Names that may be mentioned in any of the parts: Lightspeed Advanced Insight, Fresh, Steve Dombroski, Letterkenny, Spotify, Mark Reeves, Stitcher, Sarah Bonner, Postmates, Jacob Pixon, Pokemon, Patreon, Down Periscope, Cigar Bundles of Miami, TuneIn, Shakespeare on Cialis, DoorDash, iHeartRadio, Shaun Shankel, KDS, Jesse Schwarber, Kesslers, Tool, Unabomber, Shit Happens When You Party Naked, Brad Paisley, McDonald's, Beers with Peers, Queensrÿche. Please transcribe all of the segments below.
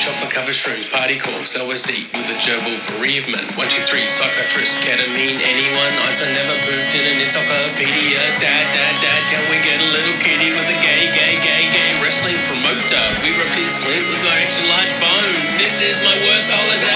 Shop the cover shrooms, party corpse, LSD with a gerbil bereavement. 123 psychiatrist, ketamine, anyone. Einstein never pooped in an encyclopedia. Dad, can we get a little kitty with a gay wrestling promoter? We ripped his lip with my extra large bone. This is my worst holiday.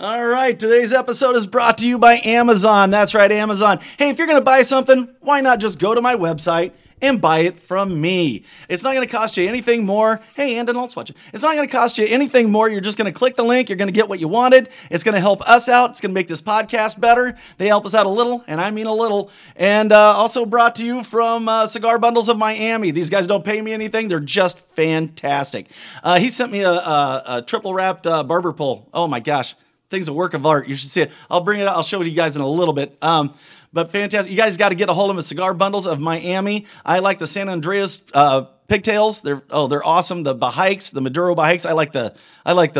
All right, today's episode is brought to you by Amazon. That's right, Amazon. Hey, if you're going to buy something, why not just go to my website and buy it from me? It's not going to cost you anything more. Hey, and adults watching. It's not going to cost you anything more. You're just going to click the link. You're going to get what you wanted. It's going to help us out. It's going to make this podcast better. They help us out a little, and I mean a little. And also brought to you from Cigar Bundles of Miami. These guys don't pay me anything. They're just fantastic. He sent me a triple-wrapped barber pole. Oh, my gosh. Thing's a work of art. You should see it. I'll bring it out. I'll show it to you guys in a little bit. But fantastic. You guys got to get a hold of them at Cigar Bundles of Miami. I like the San Andreas pigtails. They're awesome. The Bahikes, the Maduro Bahikes. I like the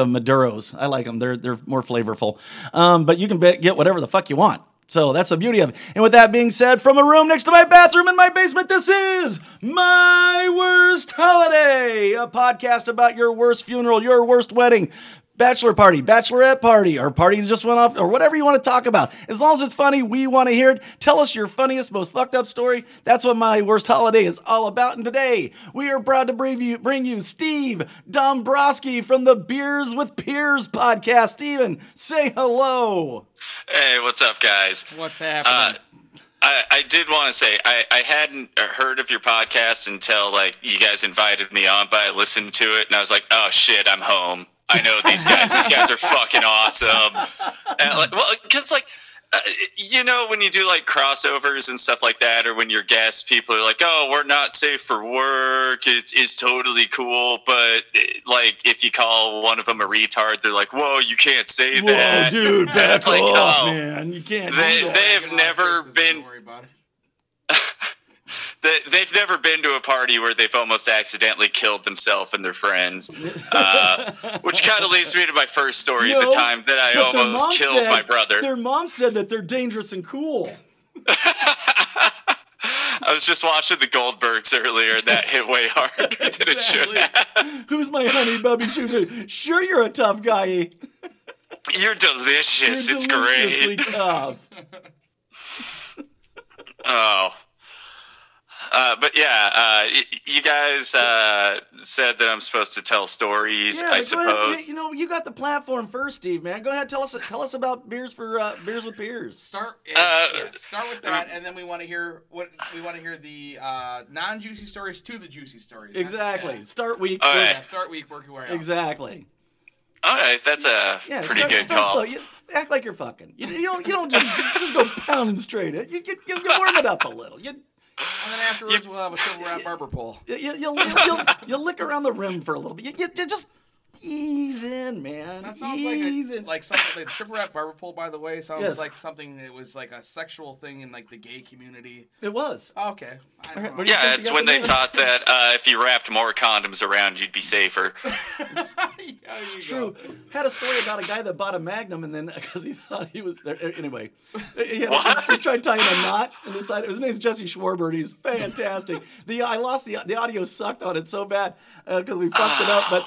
Maduros. I like them. They're more flavorful. But you can get whatever the fuck you want. So that's the beauty of it. And with that being said, from a room next to my bathroom in my basement, this is My Worst Holiday, a podcast about your worst funeral, your worst wedding, bachelor party, bachelorette party, or party just went off, or whatever you want to talk about. As long as it's funny, we want to hear it. Tell us your funniest, most fucked up story. That's what My Worst Holiday is all about. And today, we are proud to bring you Steve Dombroski from the Beers with Peers podcast. Steven, say hello. Hey, what's up, guys? What's happening? I did want to say, I hadn't heard of your podcast until, like, you guys invited me on, but I listened to it, and I was like, oh, shit, I'm home. I know these guys. These guys are fucking awesome. And like, well, because like, you know, when you do like crossovers and stuff like that, or when you're guests, people are like, "Oh, we're not safe for work. It's totally cool." But like, if you call one of them a retard, they're like, "Whoa, you can't say that, dude." That's like, oh man, you can't. They've never been. They've never been to a party where they've almost accidentally killed themselves and their friends, which kind of leads me to my first story at the time that I almost killed my brother. Their mom said that they're dangerous and cool. I was just watching The Goldbergs earlier, and that hit way harder than it should have. Who's my honey, Bubby? Sure, you're a tough guy. You're delicious. It's great. Tough. Oh. But yeah, you guys said that I'm supposed to tell stories. Yeah, I suppose. Ahead. You know, you got the platform first, Steve. Man, go ahead. Tell us about Beers with Peers. Start with that, and then we want to hear the non-juicy stories to the juicy stories. Exactly. Yeah. Start weak. All right. Yeah, start weak. Work your way up. Exactly. All right, that's a pretty good call. Slow. You act like you're fucking. You don't just go pounding straight. You warm it up a little. And then afterwards, we'll have a silver-wrapped barber pole. You'll lick around the rim for a little bit. You just ease in, man. That sounds like something. Like the silver-wrapped barber pole, by the way, sounds like something that was like a sexual thing in like the gay community. It was. Oh, okay. Yeah, it's when they thought that if you wrapped more condoms around, you'd be safer. It's true. Had a story about a guy that bought a Magnum and then because he thought he was there. Anyway, he tried tying a knot and decided his name's Jesse Schwarber. And he's fantastic. I lost the audio sucked on it so bad because we fucked it up. But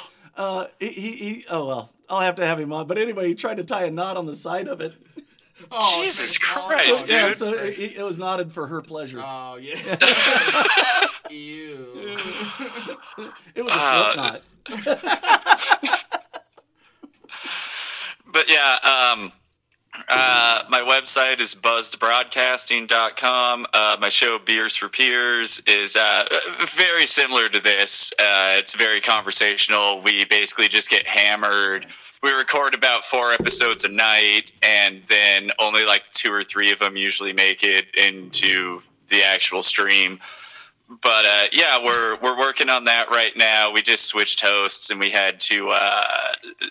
he oh well, I'll have to have him on. But anyway, he tried to tie a knot on the side of it. Oh, Jesus Christ, dude! Yeah, so it was knotted for her pleasure. Oh yeah. Ew. It was a slip knot. But yeah, my website is buzzbroadcasting.com. My show Beers for Peers is very similar to this. It's very conversational. We basically just get hammered. We record about 4 episodes a night, and then only like 2 or 3 of them usually make it into the actual stream. But yeah, we're working on that right now. We just switched hosts, and we had to.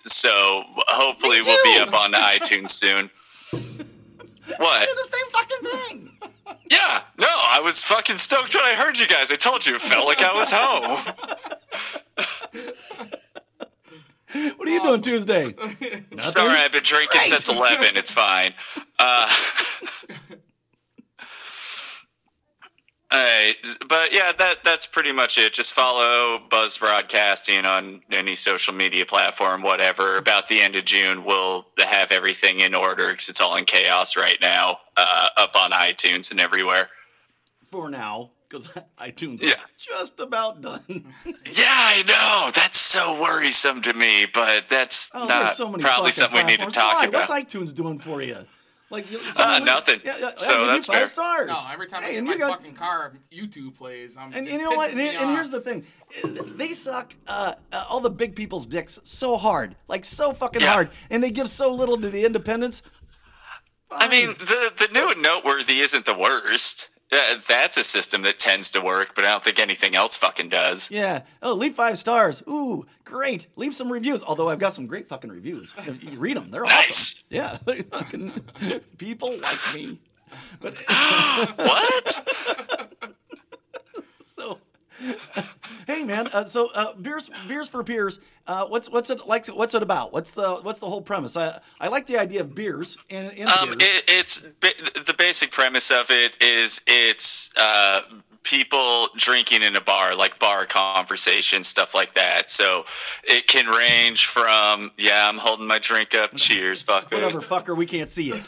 So hopefully we'll be up on iTunes soon. What? You do the same fucking thing. Yeah. No, I was fucking stoked when I heard you guys. I told you, it felt like I was home. What are you on Tuesday? Sorry, I've been drinking since 11. It's fine. But yeah, that's pretty much it. Just follow Buzz Broadcasting on any social media platform, whatever. About the end of June, we'll have everything in order because it's all in chaos right now, up on iTunes and everywhere. For now, because iTunes is just about done. Yeah, I know. That's so worrisome to me, but that's not so many probably something we need to talk about. What's iTunes doing for you? Like nothing. Yeah, so that's fair. Stars. No, every time I get in my fucking car, YouTube plays. And you know what? And here's the thing: they suck all the big people's dicks so hard, like so fucking hard, and they give so little to the independents. Fine. I mean, the new and noteworthy isn't the worst. That's a system that tends to work, but I don't think anything else fucking does. Yeah. Oh, leave 5 stars. Ooh, great. Leave some reviews. Although I've got some great fucking reviews. You read them. They're nice. Awesome. Yeah. They're fucking people like me. But what? So, hey man. Beers for Peers. What's it like? What's it about? What's the whole premise? I like the idea of beers and beers. The basic premise of it is it's people drinking in a bar, like bar conversation, stuff like that. So it can range from I'm holding my drink up, cheers, fuckers. Whatever, fucker, we can't see it.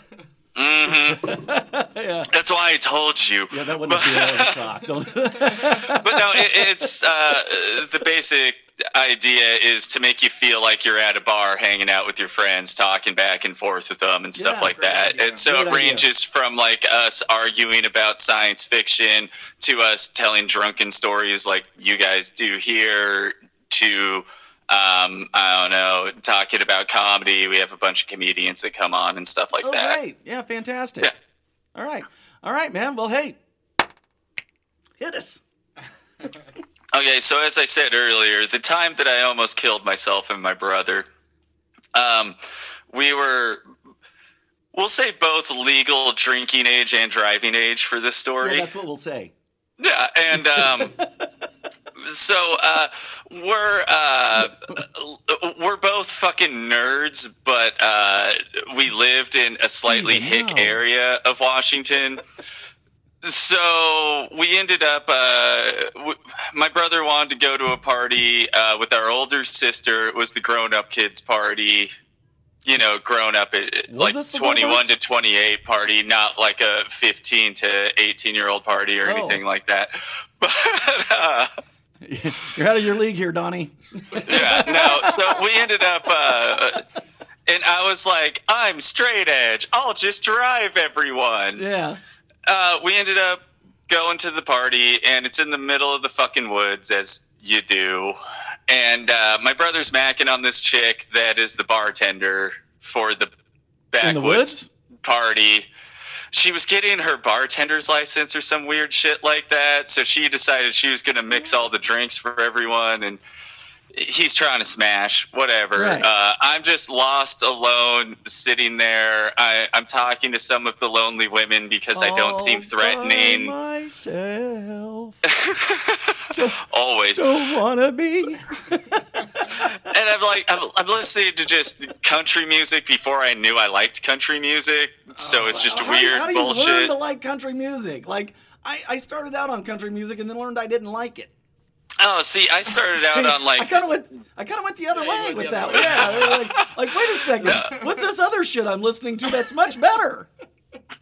Mm-hmm. Yeah. That's why I told you. Yeah, that wouldn't be a talk. But no, it's the basic idea is to make you feel like you're at a bar hanging out with your friends, talking back and forth with them and stuff like that. Idea. And so great it ranges idea. From like us arguing about science fiction to us telling drunken stories like you guys do here to I don't know, talking about comedy. We have a bunch of comedians that come on and stuff like that. Right. Yeah, fantastic. Yeah. All right, man. Well, hey, hit us. Okay, so as I said earlier, the time that I almost killed myself and my brother, we were, we'll say both legal drinking age and driving age for this story. Yeah, that's what we'll say. Yeah, and so we're both fucking nerds, but we lived in a slightly hick area of Washington. So we ended up my brother wanted to go to a party with our older sister. It was the grown-up kids party. You know, grown up at like 21 to 28 party, not like a 15 to 18-year-old party or anything like that. But you're out of your league here, Donnie. Yeah, no. So we ended up, and I was like, I'm straight edge. I'll just drive everyone. Yeah. We ended up going to the party, and it's in the middle of the fucking woods, as you do. And my brother's macking on this chick that is the bartender for the backwoods party. She was getting her bartender's license or some weird shit like that, so she decided she was going to mix all the drinks for everyone, and he's trying to smash, whatever. Right. I'm just lost, alone, sitting there. I'm talking to some of the lonely women because I don't seem threatening. By myself. Always don't wanna be. And I'm listening to just country music before I knew I liked country music, so it's just weird how do you bullshit. Learn to like country music? Like I started out on country music and then learned I didn't like it. Oh, see, I started out on like I kind of went the other way with that. Yeah, like wait a second, what's this other shit I'm listening to that's much better?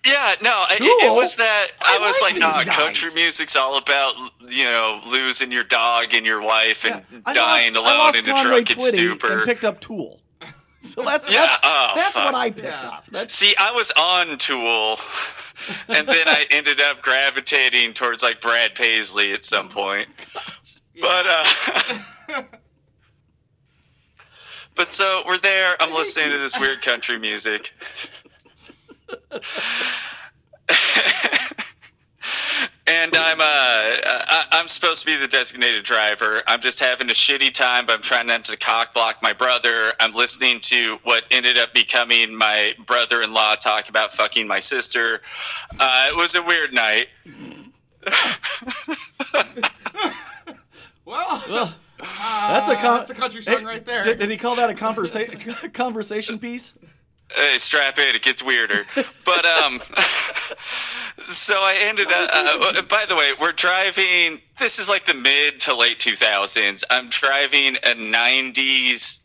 Yeah, no, Tool. It was that I was like, country music's all about, you know, losing your dog and your wife and dying alone in a drunken stupor. And picked up Tool. So that's what I picked up. See, I was on Tool, and then I ended up gravitating towards like Brad Paisley at some point. But so we're there. I'm listening to this weird country music. And I'm supposed to be the designated driver. I'm just having a shitty time, but I'm trying not to cock block my brother. I'm listening to what ended up becoming my brother-in-law talk about fucking my sister. It was a weird night. Well, That's a country song right there. Did he call that a conversation piece? Hey, strap in. It gets weirder. But so I ended up. By the way, we're driving. This is like the mid to late 2000s. I'm driving a '90s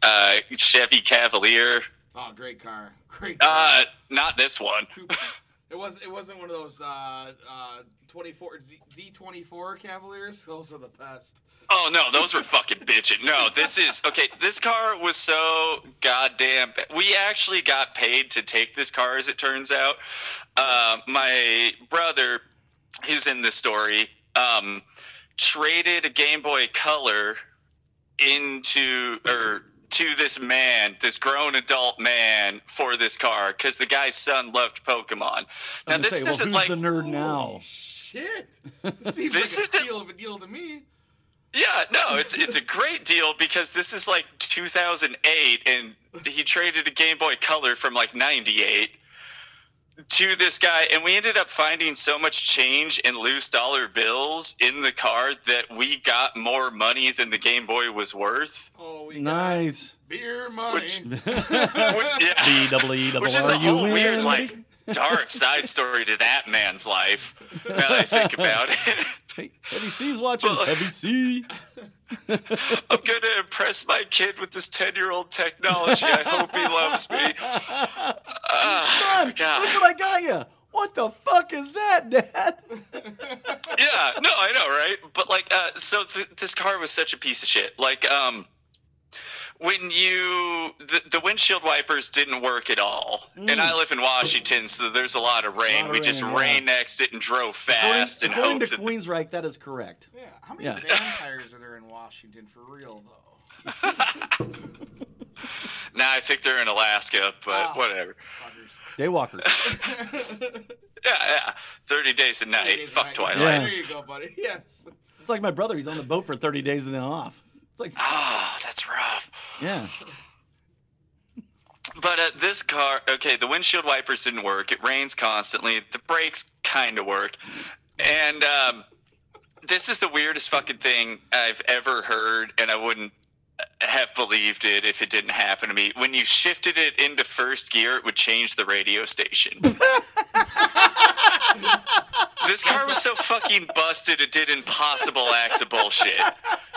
Chevy Cavalier. Oh, great car. Great car. Not this one. It wasn't one of those 24 Z24 Cavaliers. Those were the best. Oh no, those were fucking bitching. No, this is okay. This car was so goddamn. We actually got paid to take this car, as it turns out. My brother, who's in this story, traded a Game Boy Color to this man, this grown adult man, for this car, because the guy's son loved Pokemon. Now this isn't who's like the nerd now. Shit, this seems this like a deal of a deal to me. Yeah, no, it's a great deal because this is like 2008, and he traded a Game Boy Color from like '98 to this guy, and we ended up finding so much change in loose dollar bills in the car that we got more money than the Game Boy was worth. Oh, nice. Beer money. Which is a whole weird, like, dark side story to that man's life, now that I think about it. Hey, Heavy C's watching. Heavy C. I'm going to impress my kid with this 10-year-old technology. I hope he loves me. Son, God. Look what I got you. What the fuck is that, Dad? Yeah, no, I know, right? But, like, this car was such a piece of shit. Like, the windshield wipers didn't work at all. And I live in Washington, so there's a lot of rain. We just rain-nexed it and drove fast and hoped. According to Queensrÿche, that is correct. Yeah, how many vampires are there in Washington for real, though? Nah, I think they're in Alaska, but whatever. Daywalkers. yeah. 30 days a night. Fuck Twilight. Yeah. There you go, buddy. Yes. It's like my brother. He's on the boat for 30 days and then off. It's like, oh, that's rough. Yeah. But this car, okay, the windshield wipers didn't work. It rains constantly. The brakes kind of work. And this is the weirdest fucking thing I've ever heard, and I wouldn't have believed it if it didn't happen to me. When you shifted it into first gear, it would change the radio station. This car was so fucking busted, it did impossible acts of bullshit.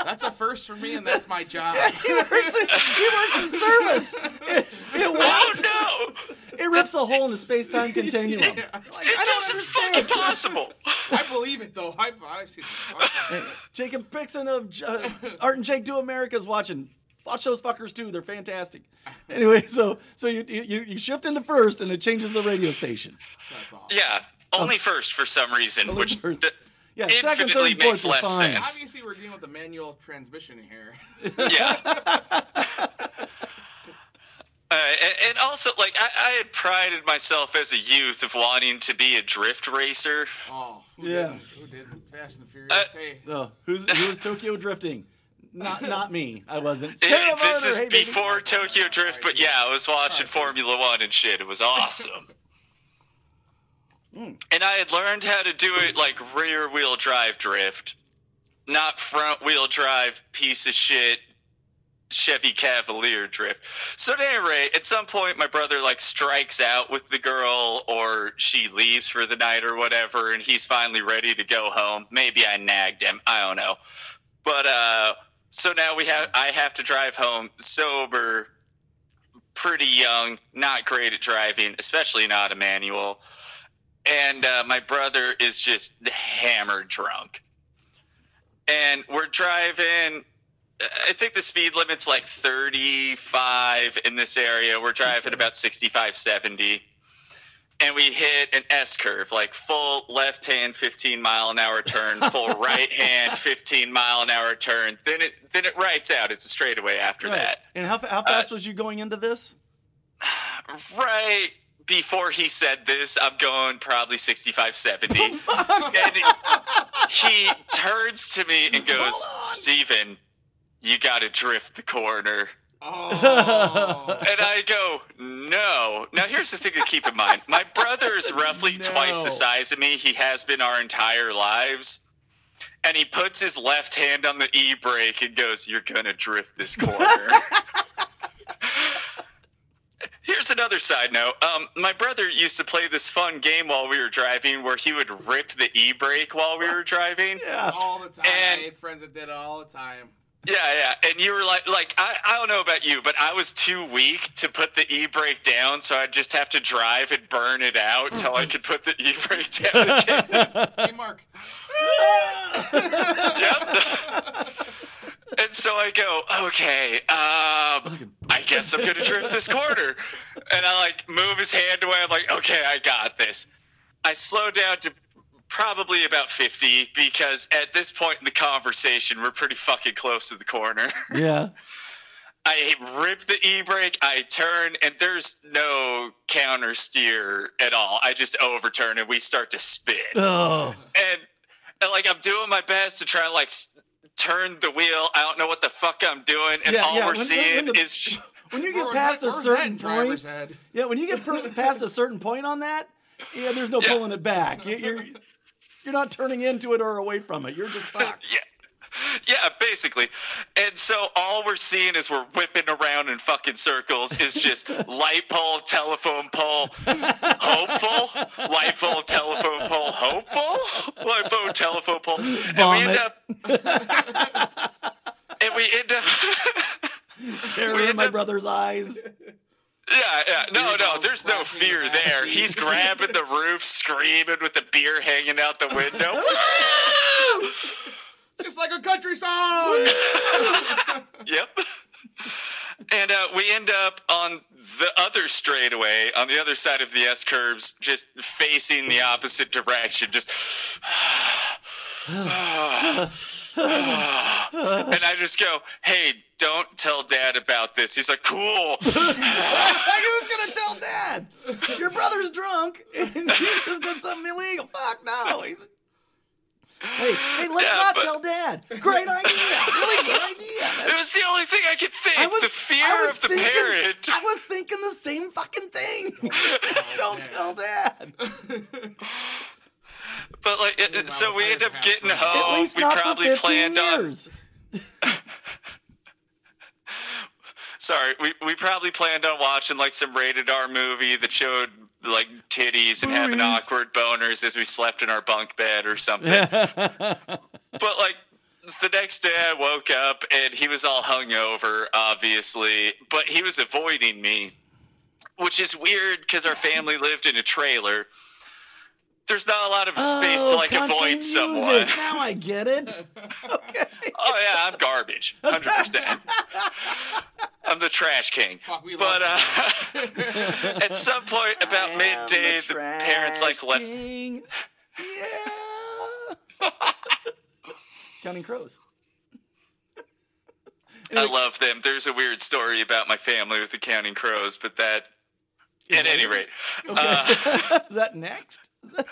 That's a first for me, and that's my job. Yeah, he works in service. It works. Oh, no. It rips a hole in the space-time continuum. Yeah. Like, it doesn't fucking possible. I believe it, though. I've seen it. Jacob Pixon of Art and Jake Do America is watching. Watch those fuckers, too. They're fantastic. Anyway, so you shift into first, and it changes the radio station. That's awesome. Yeah. Only first for some reason, which infinitely makes less sense. Obviously, we're dealing with a manual transmission here. Yeah. And also, like, I had prided myself as a youth of wanting to be a drift racer. Oh, who didn't? Who didn't? Fast and Furious. Hey. No, who was Tokyo drifting? Not me. I wasn't. This is before Tokyo Drift, but yeah, I was watching Formula One and shit. It was awesome. And I had learned how to do it like rear-wheel drive drift, not front-wheel drive piece of shit Chevy Cavalier drift. So at any rate, at some point my brother like strikes out with the girl or she leaves for the night or whatever, and he's finally ready to go home. Maybe I nagged him. I don't know. But so now I have to drive home sober, pretty young, not great at driving, especially not a manual. And my brother is just hammered drunk. And we're driving, I think the speed limit's like 35 in this area. We're driving about 65, 70. And we hit an S-curve, like full left-hand 15-mile-an-hour turn, full right-hand 15-mile-an-hour turn. Then it rights out. It's a straightaway after that. And how fast was you going into this? Right. Before he said this, I'm going probably 65, 70. And he turns to me and goes, "Steven, you got to drift the corner." Oh. And I go, "No." Now, here's the thing to keep in mind. My brother is roughly twice the size of me. He has been our entire lives. and he puts his left hand on the e-brake and goes, "You're gonna drift this corner." Here's another side note. My brother used to play this fun game while we were driving where he would rip the e-brake while we were driving. Yeah. All the time. And I had friends that did it all the time. Yeah, yeah. And you were like I don't know about you, but I was too weak to put the e-brake down, so I'd just have to drive and burn it out until I could put the e-brake down again. Hey, Mark. Yep. And so I go, okay, I guess I'm going to drift this corner. And I, like, move his hand away. I'm like, okay, I got this. I slow down to probably about 50 because at this point in the conversation, we're pretty fucking close to the corner. Yeah. I rip the e-brake, I turn, and there's no counter steer at all. I just overturn, and we start to spin. Oh. And like, I'm doing my best to try and, like, turn the wheel. I don't know what the fuck I'm doing, and when you get past a certain point, yeah, when you get past a certain point on that, yeah, there's no pulling it back. You're not turning into it or away from it. You're just fucked. Yeah, basically. And so all we're seeing is we're whipping around in fucking circles. Is just light pole, telephone pole, hopeful, light pole, telephone pole, hopeful, light pole, telephone pole. And we end up tearing my brother's eyes. Yeah. No, there's no fear there. He's grabbing the roof, screaming with the beer hanging out the window. Just like a country song. Yep. And we end up on the other straightaway, on the other side of the S curves, just facing the opposite direction. Just, and I just go, "Hey, don't tell Dad about this." He's like, "Cool." Who's gonna tell Dad? Your brother's drunk and he just did something illegal. Fuck no. He's... Hey, let's not tell Dad. Great idea. Really good idea. It was the only thing I could think. The fear of the parent. I was thinking the same fucking thing. Don't tell Dad. But, like, so we end up getting home. At least we not probably for 15 planned years. On. Sorry, we probably planned on watching, like, some rated R movie that showed, like, titties and having awkward boners as we slept in our bunk bed or something. But, like, the next day I woke up and he was all hungover, obviously, but he was avoiding me, which is weird because our family lived in a trailer. There's not a lot of space to, like, avoid someone. Now I get it. Okay. Oh, yeah, I'm garbage. 100%. I'm the trash king. Fuck, but at some point about midday, the parents, like, left. King. Yeah. Counting Crows. Anyway, I love them. There's a weird story about my family with the Counting Crows, but that... At any rate. Okay. Is that next? No,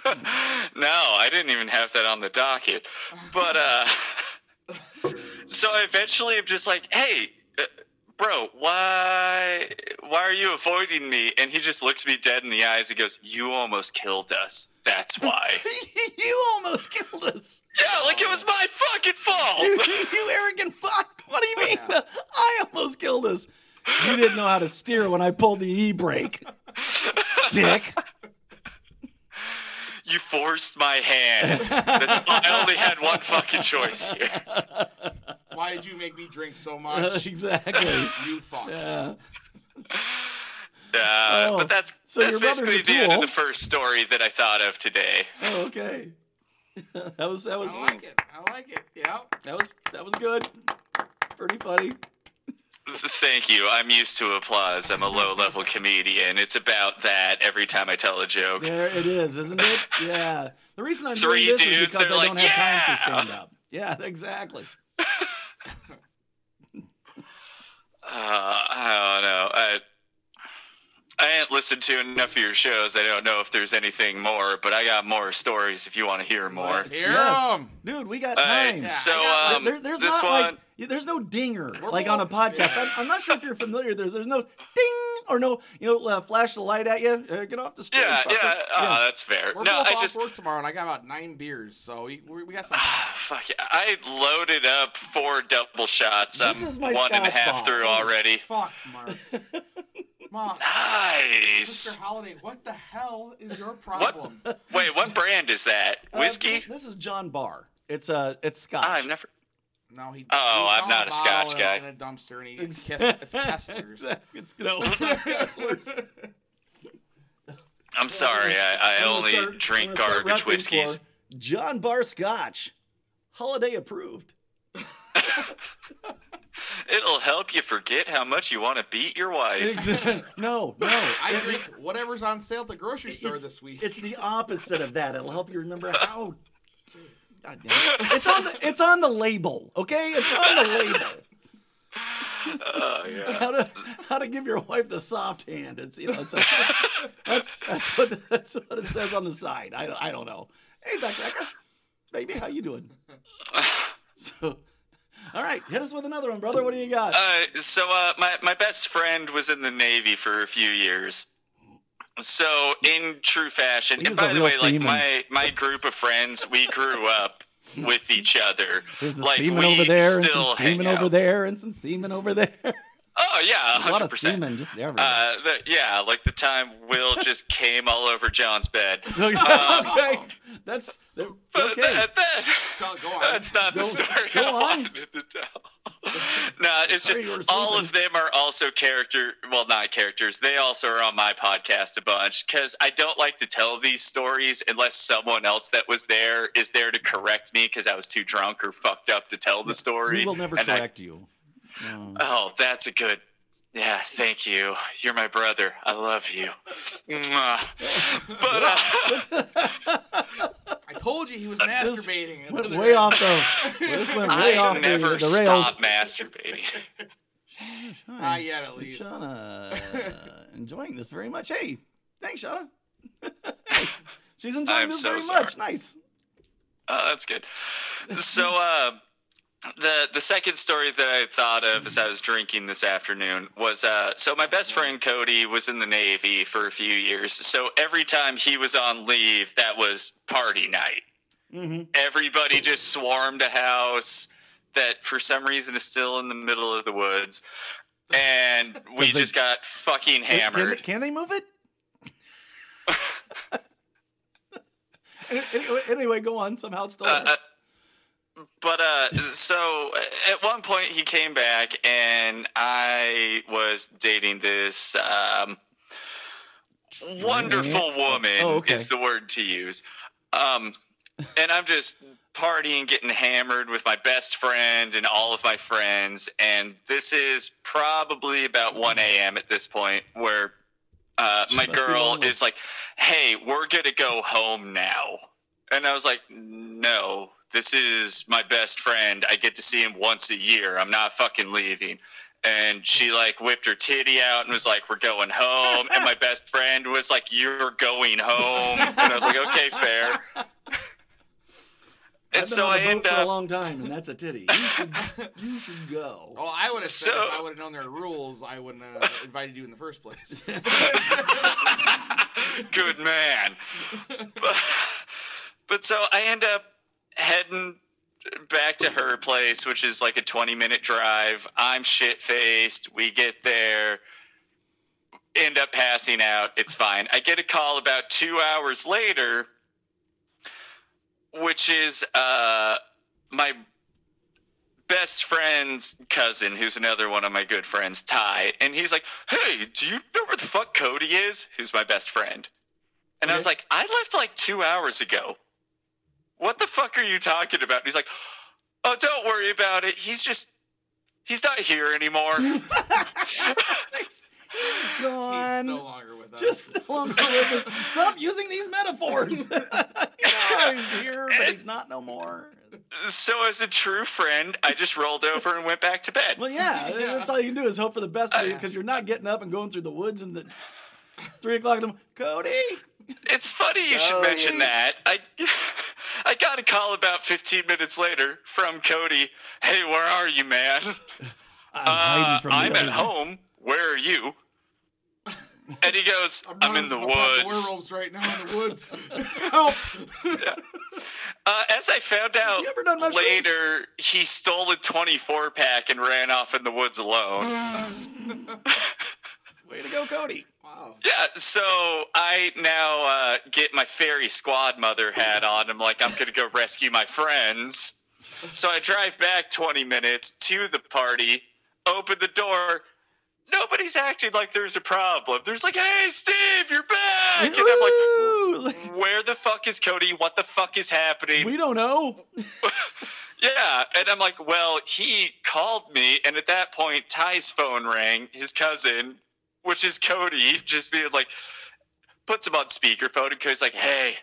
I didn't even have that on the docket. But so eventually I'm just like, "Hey, bro, why are you avoiding me?" And he just looks me dead in the eyes and goes, "You almost killed us. That's why." You almost killed us. Yeah, like it was my fucking fault. You arrogant fuck. What do you mean? Yeah. I almost killed us. You didn't know how to steer when I pulled the e-brake, dick. You forced my hand. I only had one fucking choice here. Why did you make me drink so much? Exactly. You fuck. Yeah. But that's basically the end of the first story that I thought of today. Oh, okay. That was. I like it. Yeah. That was good. Pretty funny. Thank you. I'm used to applause. I'm a low-level comedian. It's about that every time I tell a joke. There it is, isn't it? Yeah. The reason I'm doing this is because I don't have time to stand up. Yeah, exactly. I don't know. I ain't listened to enough of your shows. I don't know if there's anything more, but I got more stories if you want to hear more. Let's hear them. Dude, we got time. So there's this one. Like, there's no dinger, like on a podcast. I'm not sure if you're familiar. There's no ding or no, flash the light at you. Get off the screen. Yeah, that's fair. We're both off work tomorrow, and I got about 9 beers, so we got some. Fuck yeah. I loaded up 4 double shots. I'm 1.5 through already. Fuck, Mark. Mom. Nice. Mr. Holiday, what the hell is your problem? What brand is that? Whiskey? This is John Barr. It's Scotch. I'm not a Scotch guy. In a dumpster and it's Kesslers. Kesslers. I'm sorry. I only drink garbage whiskeys. John Barr Scotch. Holiday approved. It'll help you forget how much you want to beat your wife. No. I drink whatever's on sale at the grocery store this week. It's the opposite of that. It'll help you remember how. God damn it. It's on the label, okay? It's on the label. Oh, yeah. How to give your wife the soft hand? That's what it says on the side. I don't know. Hey, Dr. Eka, baby, how you doing? So. All right, hit us with another one, brother. What do you got? My best friend was in the Navy for a few years. So in true fashion, and by the way, like my group of friends, we grew up with each other. There's the seaman over there, still seaman over there, and some seaman over there. Oh yeah, 100%. Like the time Will just came all over John's bed. Okay, that's okay. That's not the story I wanted to tell. No, it's just all of them are also not characters. They also are on my podcast a bunch because I don't like to tell these stories unless someone else that was there is there to correct me because I was too drunk or fucked up to tell the story. We will never correct you. No. Oh, that's a good. Yeah, thank you. You're my brother. I love you. But I told you he was masturbating. Went way off though. This went way off. I never stop masturbating. Not yet, at least. Shauna, enjoying this very much. Hey, thanks, Shauna. Hey, she's enjoying this so very sorry. Much. Nice. Oh, that's good. So. The second story that I thought of as I was drinking this afternoon was so my best friend Cody was in the Navy for a few years. So every time he was on leave, that was party night. Mm-hmm. Everybody just swarmed a house that for some reason is still in the middle of the woods. And we just got fucking hammered. Can they move it? Anyway, go on. Somehow it's still there. But so at one point he came back and I was dating this wonderful woman is the word to use. And I'm just partying, getting hammered with my best friend and all of my friends. And this is probably about 1 a.m. at this point where my girl is like, hey, we're going to go home now. And I was like, no. This is my best friend. I get to see him once a year. I'm not fucking leaving. And she like whipped her titty out and was like, we're going home. And my best friend was like, you're going home. And I was like, okay, fair. And so I end up for a long time, and that's a titty. You should go. Oh, I would have said if I would have known their rules, I wouldn't have invited you in the first place. Good man. But so I end up heading back to her place, which is like a 20-minute drive. I'm shit-faced. We get there, end up passing out. It's fine. I get a call about 2 hours later, which is my best friend's cousin, who's another one of my good friends, Ty. And he's like, hey, do you know where the fuck Cody is? Who's my best friend? And I was like, I left like 2 hours ago. What the fuck are you talking about? And he's like, oh, don't worry about it. He's not here anymore. He's gone. He's no longer with us. Stop using these metaphors. He's here, but he's not no more. So as a true friend, I just rolled over and went back to bed. Well, yeah. That's all you can do is hope for the best because you're not getting up and going through the woods and the 3 o'clock. Cody. It's funny you should mention that. I got a call about 15 minutes later from Cody. Hey, where are you, man? I'm at home. Where are you? And he goes, I'm in the woods. Werewolves right now in the woods. Help! Yeah. As I found out later, he stole a 24-pack and ran off in the woods alone. Way to go, Cody. Wow. Yeah, so I now get my fairy squad mother hat on. I'm like, I'm going to go rescue my friends. So I drive back 20 minutes to the party, open the door. Nobody's acting like there's a problem. There's like, hey, Steve, you're back. And I'm like, where the fuck is Cody? What the fuck is happening? We don't know. Yeah. And I'm like, well, he called me. And at that point, Ty's phone rang, his cousin, which is Cody, just being like, puts him on speakerphone. And Cody's like, hey,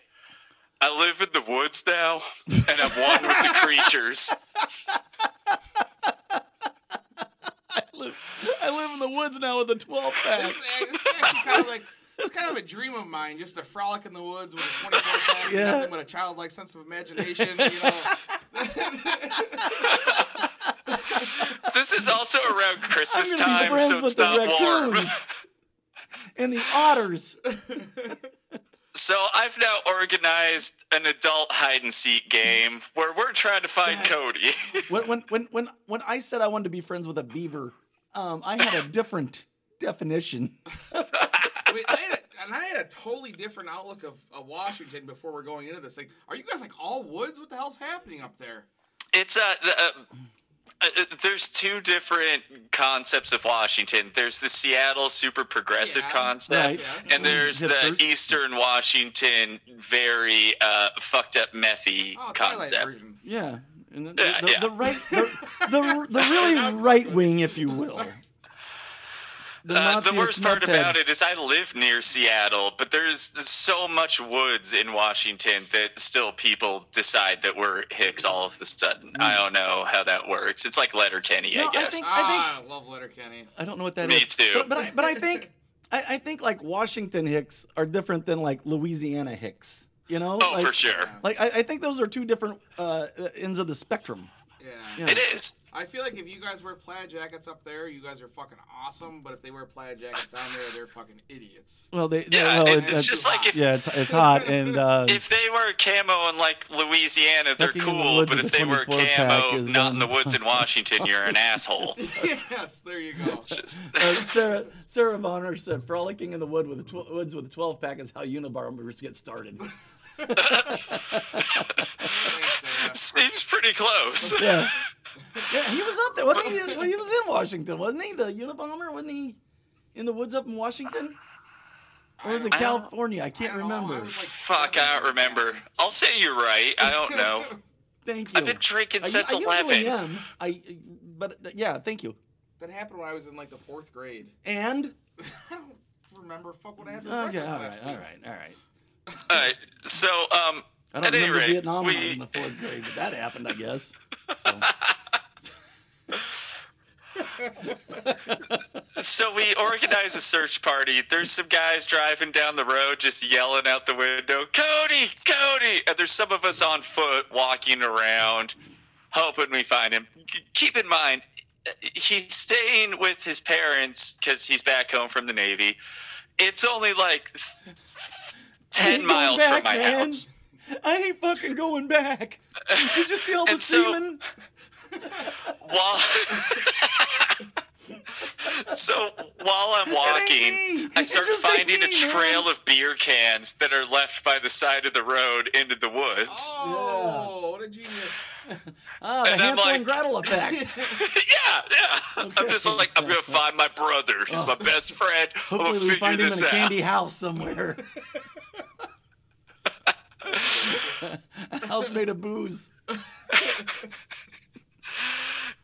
I live in the woods now. And I'm one with the creatures. I live in the woods now with a 12-pack. It's actually kind of like, it's kind of a dream of mine, just to frolic in the woods with a 24-pack, yeah. Nothing but a childlike sense of imagination. You know. This is also around Christmas time, so it's not warm. And the otters. So I've now organized an adult hide and seek game where we're trying to find Cody. When I said I wanted to be friends with a beaver, I had a different definition. I had a totally different outlook of Washington before we're going into this thing. Are you guys like all woods? What the hell's happening up there? It's there's two different concepts of Washington. There's the Seattle super progressive concept, right. And there's hipsters. The Eastern Washington very fucked up methy concept. Yeah, and the really right wing, if you will. The worst part about it is I live near Seattle, but there's so much woods in Washington that still people decide that we're hicks all of a sudden. Mm. I don't know how that works. It's like Letterkenny, I guess. I love Letterkenny. I don't know what that is. Me too. But I think I think like Washington hicks are different than like Louisiana hicks. You know? Oh, like, for sure. Like I think those are two different ends of the spectrum. Yeah. It is. I feel like if you guys wear plaid jackets up there, you guys are fucking awesome. But if they wear plaid jackets down there, they're fucking idiots. Well, it's just like if it's hot, and if they wear camo in like Louisiana, they're cool. But if they wear camo not in the woods in Washington, you're an asshole. Yes, there you go. Sarah Bonner said, "Frolicking in the woods with a 12-pack is how Unabomber's get started." Seems pretty close. Yeah, he was up there, wasn't he? Well, he was in Washington, wasn't he? The Unabomber, wasn't he? In the woods up in Washington, or was it California? I can't remember. I don't remember. I'll say you're right. I don't know. Thank you. I've been drinking since 11. Thank you. That happened when I was in like the 4th grade. And I don't remember. Fuck what happened. Okay, all right. All right, so I don't remember Vietnam when I was in the 4th grade, but that happened, I guess. So we organize a search party. There's some guys driving down the road just yelling out the window, "Cody, Cody!" And there's some of us on foot walking around, hoping we find him. Keep in mind, he's staying with his parents because he's back home from the Navy. It's only like 10 miles from my house. I ain't fucking going back. Did you see all the semen? While I'm walking, I start finding a trail of beer cans that are left by the side of the road into the woods. Oh, what a genius. The Hansel and Gretel effect. Yeah. Okay. I'm just like, I'm going to find my brother. He's my best friend. Hopefully I'm going to figure this out. Hopefully we find him in a candy house somewhere. A house made of booze.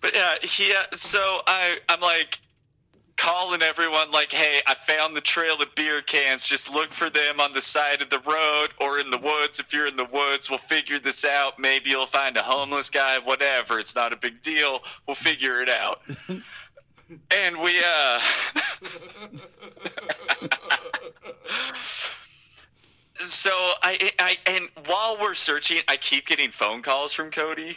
But yeah, I'm like calling everyone like, "Hey, I found the trail of beer cans. Just look for them on the side of the road or in the woods. If you're in the woods, we'll figure this out. Maybe you'll find a homeless guy, whatever. It's not a big deal. We'll figure it out." And we So I and while we're searching, I keep getting phone calls from Cody,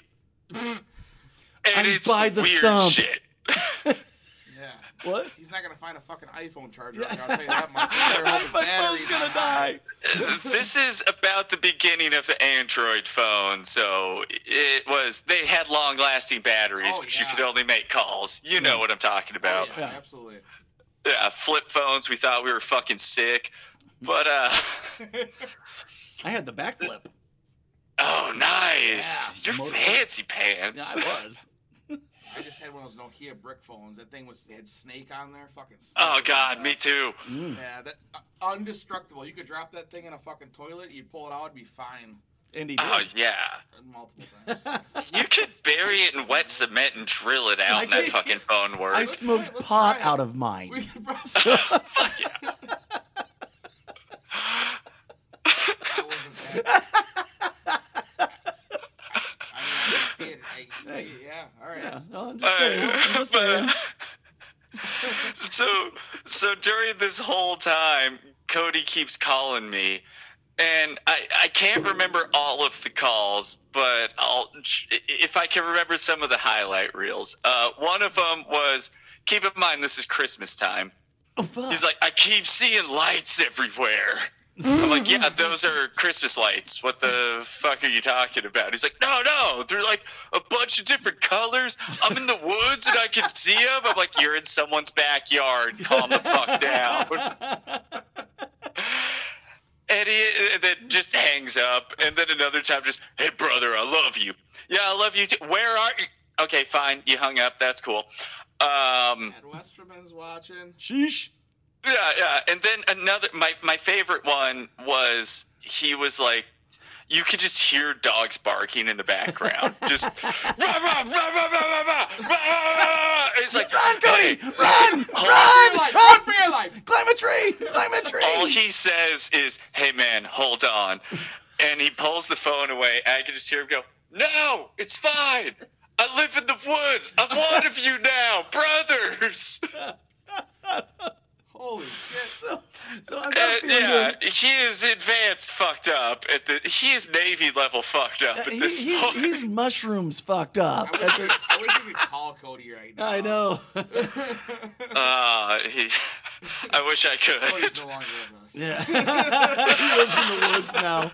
and it's weird stump. Shit. Yeah, What? He's not going to find a fucking iPhone charger. Yeah. I'll tell you that much. My phone's going to die. This is about the beginning of the Android phone. So it was, they had long lasting batteries, but you could only make calls. You know what I'm talking about. Oh, yeah, yeah, absolutely. Yeah, flip phones. We thought we were fucking sick. But, I had the back flip. Oh, nice. Yeah, you're fancy pants. Yeah, I was. I just had one of those Nokia brick phones. That thing was, they had Snake on there. Fucking Snake. Oh, God, me too. Mm. Yeah, that undestructible. You could drop that thing in a fucking toilet, you'd pull it out, it'd be fine. And he did. Oh, yeah. Multiple times. You could bury it in wet cement and drill it out, and that fucking phone worked. I smoked pot out of mine. We could fuck yeah. That wasn't bad. Yeah, all right. Yeah, no, I'm just saying. So during this whole time, Cody keeps calling me, and I can't remember all of the calls, but if I can remember some of the highlight reels. One of them was, keep in mind this is Christmas time. Oh, fuck. He's like, I keep seeing lights everywhere. I'm like, yeah, those are Christmas lights. What the fuck are you talking about? He's like, no, they're like a bunch of different colors. I'm in the woods and I can see them. I'm like, you're in someone's backyard. Calm the fuck down. And then just hangs up. And then another time just, hey, brother, I love you. Yeah, I love you too. Where are you? Okay, fine. You hung up. That's cool. Ed Westerman's watching. Sheesh. Yeah, and then another. My favorite one was he was like, you could just hear dogs barking in the background, just rah rah rah rah rah rah rah. It's like, run, Cody, run for your life, climb a tree. All he says is, "Hey man, hold on," and he pulls the phone away. I can just hear him go, "No, it's fine. I live in the woods. I'm one of you now, brothers." Holy shit! So I'm he is advanced fucked up at the. He is Navy level fucked up at this point. He's mushrooms fucked up. I wish you could call Cody right now. I know. I wish I could. Cody's no longer with us. Yeah. He lives in the woods now.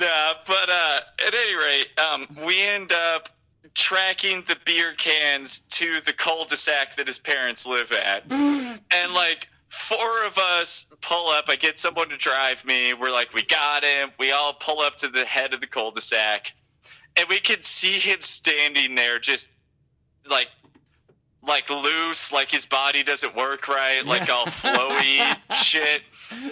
Nah, but at any rate, we end up tracking the beer cans to the cul-de-sac that his parents live at. And like four of us pull up. I get someone to drive me. We're like, we got him. We all pull up to the head of the cul-de-sac, and we could see him standing there just like loose, like his body doesn't work right, like all flowy shit.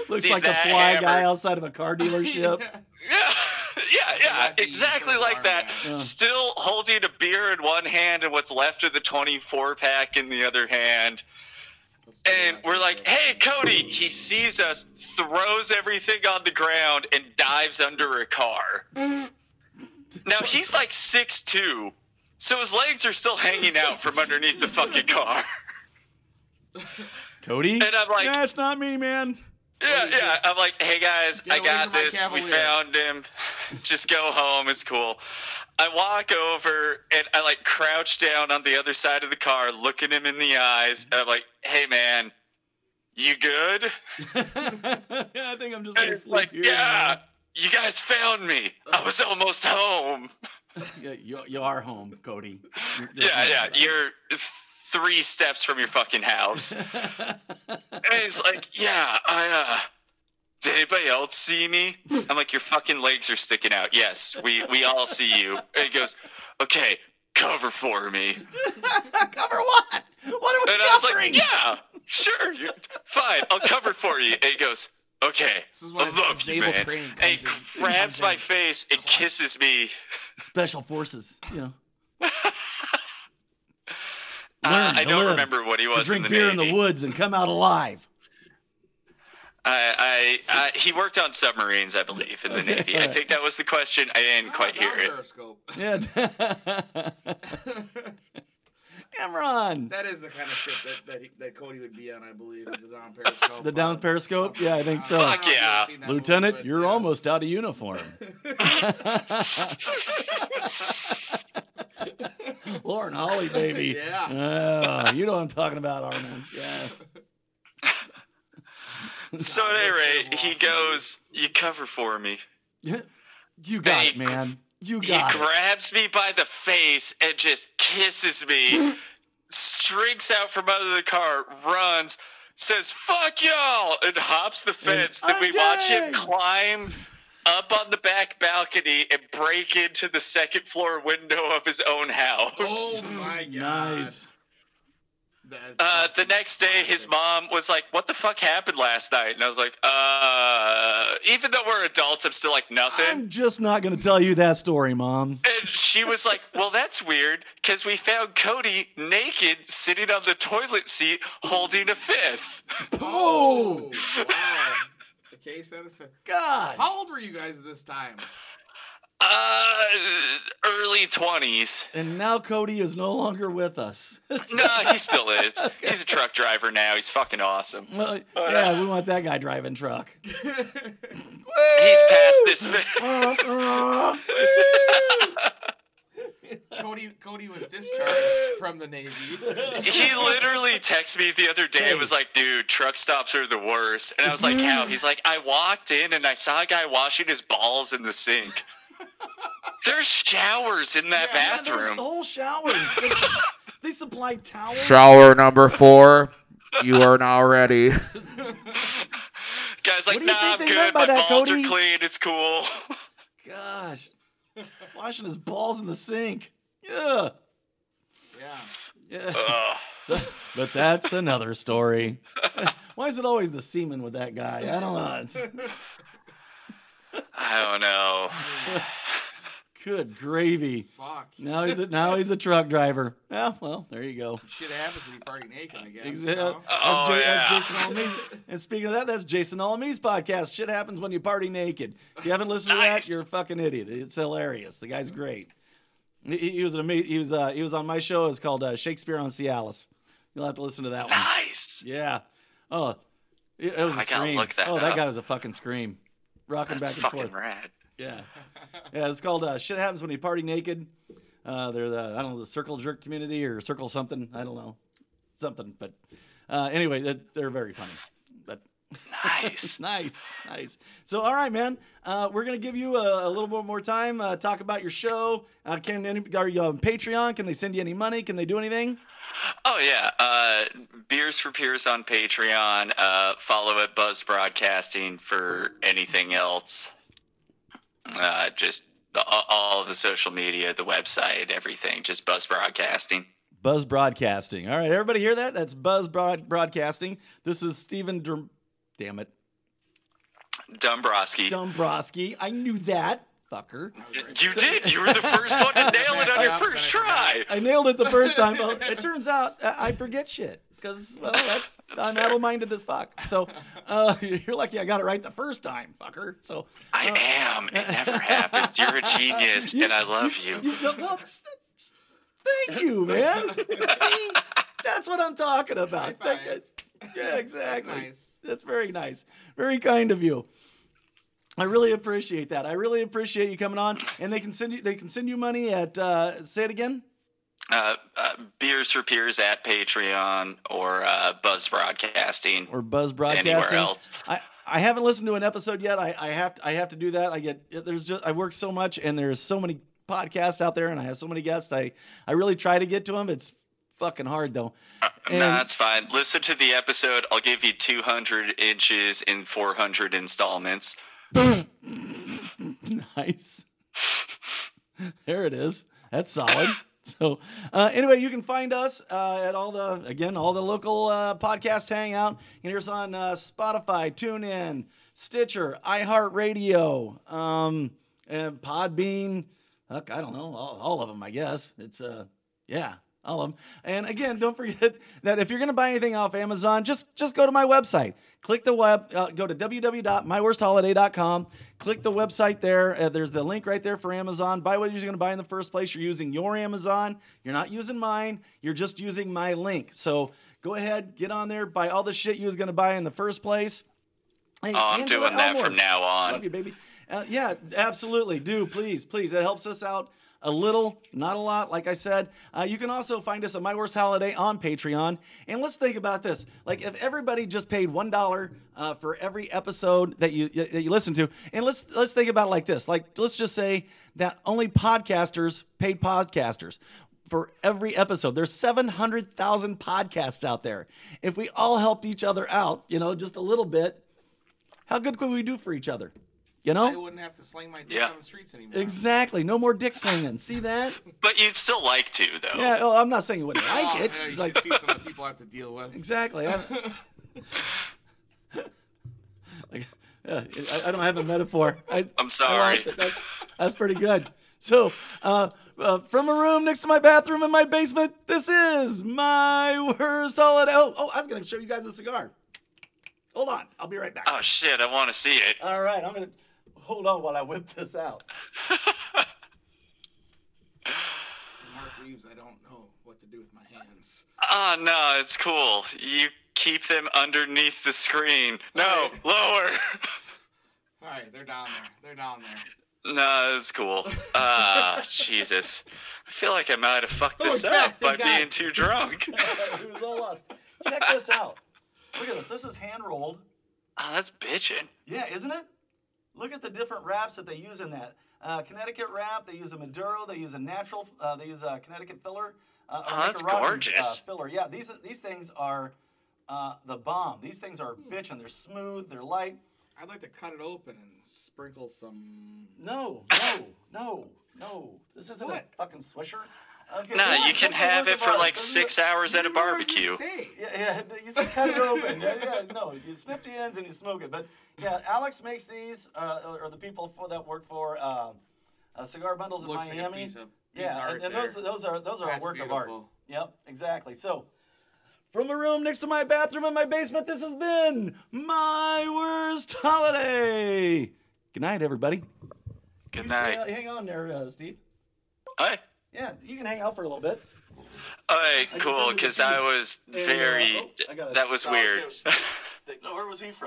Looks like a fly guy outside of a car dealership. Yeah, exactly like that. Yeah. Still holding a beer in one hand and what's left of the 24-pack in the other hand. And we're like, hey, Cody. He sees us, throws everything on the ground, and dives under a car. Now, he's like 6'2", so his legs are still hanging out from underneath the fucking car. Cody? And I'm like, that's not me, man. Yeah. I'm like, hey, guys, I got this. We found him. Just go home. It's cool. I walk over, and I, like, crouch down on the other side of the car, looking him in the eyes. And I'm like, hey, man, you good? Yeah, I think I'm just going to sleep here. Yeah, man. You guys found me. I was almost home. Yeah, you are home, Cody. You're home. You're 3 steps from your fucking house. And he's like, yeah, did anybody else see me? I'm like, your fucking legs are sticking out. Yes, we all see you. And he goes, okay, cover for me. Cover what? What are we and covering? I was like, yeah, sure. Fine, I'll cover for you. And he goes, okay, I love you, man. And he grabs my face and kisses me. Special forces, you know. I don't remember what he was. Drink in the beer Navy. In the woods and come out alive. He worked on submarines, I believe, in the Navy. I think that was the question. I didn't quite hear it. Periscope. Yeah. Cameron. That is the kind of shit that Cody would be on, I believe, is the Down Periscope. The Down Periscope? Something. Yeah, I think so. Fuck yeah. Lieutenant, movie, you're almost out of uniform. Lauren Holly, baby. Yeah. You know what I'm talking about, Armin. Yeah. So at any rate, he goes, "You cover for me." You got it, man. You got it. He grabs me by the face and just kisses me, streaks out from under the car, runs, says, "Fuck y'all," and hops the fence. Then we watch him climb up on the back balcony and break into the second floor window of his own house. Oh, my God. Nice. The next day, his mom was like, "What the fuck happened last night?" And I was like, even though we're adults, I'm still like, nothing. I'm just not going to tell you that story, Mom. And she was like, "Well, that's weird, because we found Cody naked sitting on the toilet seat holding a fifth." Oh, wow. The case of the fifth. God. How old were you guys this time? Early 20s. And now Cody is no longer with us. No, he still is. Okay. He's a truck driver now. He's fucking awesome. Well, yeah, we want that guy driving truck. He's past this. Cody was discharged from the Navy. He literally texted me the other day and was like, "Dude, truck stops are the worst." And I was like, "How?" He's like, "I walked in and I saw a guy washing his balls in the sink." There's showers in that bathroom. There's the whole showers. They supply towels. Shower number 4. You are now ready. Guys, like, "Nah, I'm good. My balls are clean. It's cool." Gosh, washing his balls in the sink. Yeah. Yeah. But that's another story. Why is it always the semen with that guy? I don't know. I don't know. Good gravy! Fuck. Now he's a truck driver. Yeah, well, there you go. Shit happens when you party naked, I guess. Exactly. You know? That's Jason and speaking of that, that's Jason Alame's podcast. Shit happens when you party naked. If you haven't listened to that, you're a fucking idiot. It's hilarious. The guy's great. He was an amazing. He was on my show. It's called Shakespeare on Cialis. You'll have to listen to that one. Nice. Yeah. Oh, it was a scream. I gotta look that up. That guy was a fucking scream. Rocking that's back and forth. Fucking rad. Yeah. Yeah, it's called Shit Happens When You Party Naked. They're the Circle Jerk community or Circle something. I don't know. Something. But anyway, they're very funny. But nice. Nice. So, all right, man. We're going to give you a little bit more time. Talk about your show. Are you on Patreon? Can they send you any money? Can they do anything? Oh, yeah. Beers for Peers on Patreon. Follow at Buzz Broadcasting for anything else. Just all of the social media, the website, everything. Just Buzz Broadcasting. Buzz Broadcasting. All right, everybody hear that? That's Buzz Broadcasting. This is Steven Dombroski. I knew that, fucker. You did. You were the first one to nail it on your first try. I nailed it the first time. Well, it turns out I forget shit. Because, well, I'm addle-minded as fuck. So you're lucky I got it right the first time, fucker. So I am. It never happens. You're a genius, and I love you. Thank you, man. See? That's what I'm talking about. Yeah, exactly. Nice. That's very nice. Very kind of you. I really appreciate that. I really appreciate you coming on. And they can send you, money at say it again. Beers for Peers at Patreon or Buzz Broadcasting anywhere else. I haven't listened to an episode yet. I have to do that. I work so much and there's so many podcasts out there and I have so many guests. I really try to get to them. It's fucking hard though. No, that's fine. Listen to the episode. I'll give you 200 inches in 400 installments. Nice. There it is. That's solid. So anyway, you can find us at all the local podcast hangout. You can hear us on Spotify, TuneIn, Stitcher, iHeartRadio, and Podbean. Look, I don't know. All of them, I guess. It's all of them. And again, don't forget that if you're going to buy anything off Amazon, just go to my website. Click the web. Go to www.myworstholiday.com. Click the website there. There's the link right there for Amazon. Buy what you're going to buy in the first place. You're using your Amazon. You're not using mine. You're just using my link. So go ahead, get on there, buy all the shit you was going to buy in the first place. Hey, I'm doing that from now on. Love you, baby. Yeah, absolutely. Do please. It helps us out. a little, not a lot, like I said. You can also find us at My Worst Holiday on Patreon. And let's think about this. Like, if everybody just paid $1 for every episode that you listen to, and let's think about it like this. Like, let's just say that only podcasters paid podcasters for every episode. There's 700,000 podcasts out there. If we all helped each other out, just a little bit, how good could we do for each other? I wouldn't have to sling my dick on the streets anymore. Exactly. No more dick slinging. See that? But you'd still like to, though. Yeah, I'm not saying you wouldn't like it. Yeah, you see some of the people I have to deal with. Exactly. I don't have a metaphor. I'm sorry. That's pretty good. So, from a room next to my bathroom in my basement, this is My Worst Holiday. Oh, I was going to show you guys a cigar. Hold on. I'll be right back. Oh, shit. I want to see it. All right. I'm going to hold on while I whip this out. Mark Reeves, I don't know what to do with my hands. Oh, no. It's cool. You keep them underneath the screen. No, right. Lower. All right. They're down there. No, it's cool. Jesus. I feel like I might have fucked this up by being too drunk. It was all lost. Check this out. Look at this. This is hand-rolled. Oh, that's bitchin'. Yeah, isn't it? Look at the different wraps that they use in that. Connecticut wrap, they use a Maduro, they use a natural, they use a Connecticut filler. That's gorgeous. Filler. Yeah, these things are the bomb. These things are bitchin'. They're smooth, they're light. I'd like to cut it open and sprinkle some... No. This isn't a fucking swisher. Okay, no, you can have it for like 6 hours at a barbecue. Yeah, you just cut it open. No, you snip the ends and you smoke it. But yeah, Alex makes these, or the people that work for Cigar Bundles of Miami. Like a piece of art and those are a work of art. Yep, exactly. So, from a room next to my bathroom in my basement, this has been My Worst Holiday. Good night, everybody. Good night. Hang on there, Steve. Hi. Yeah, you can hang out for a little bit. All right, cool, because I was very... that was weird. Where was he from?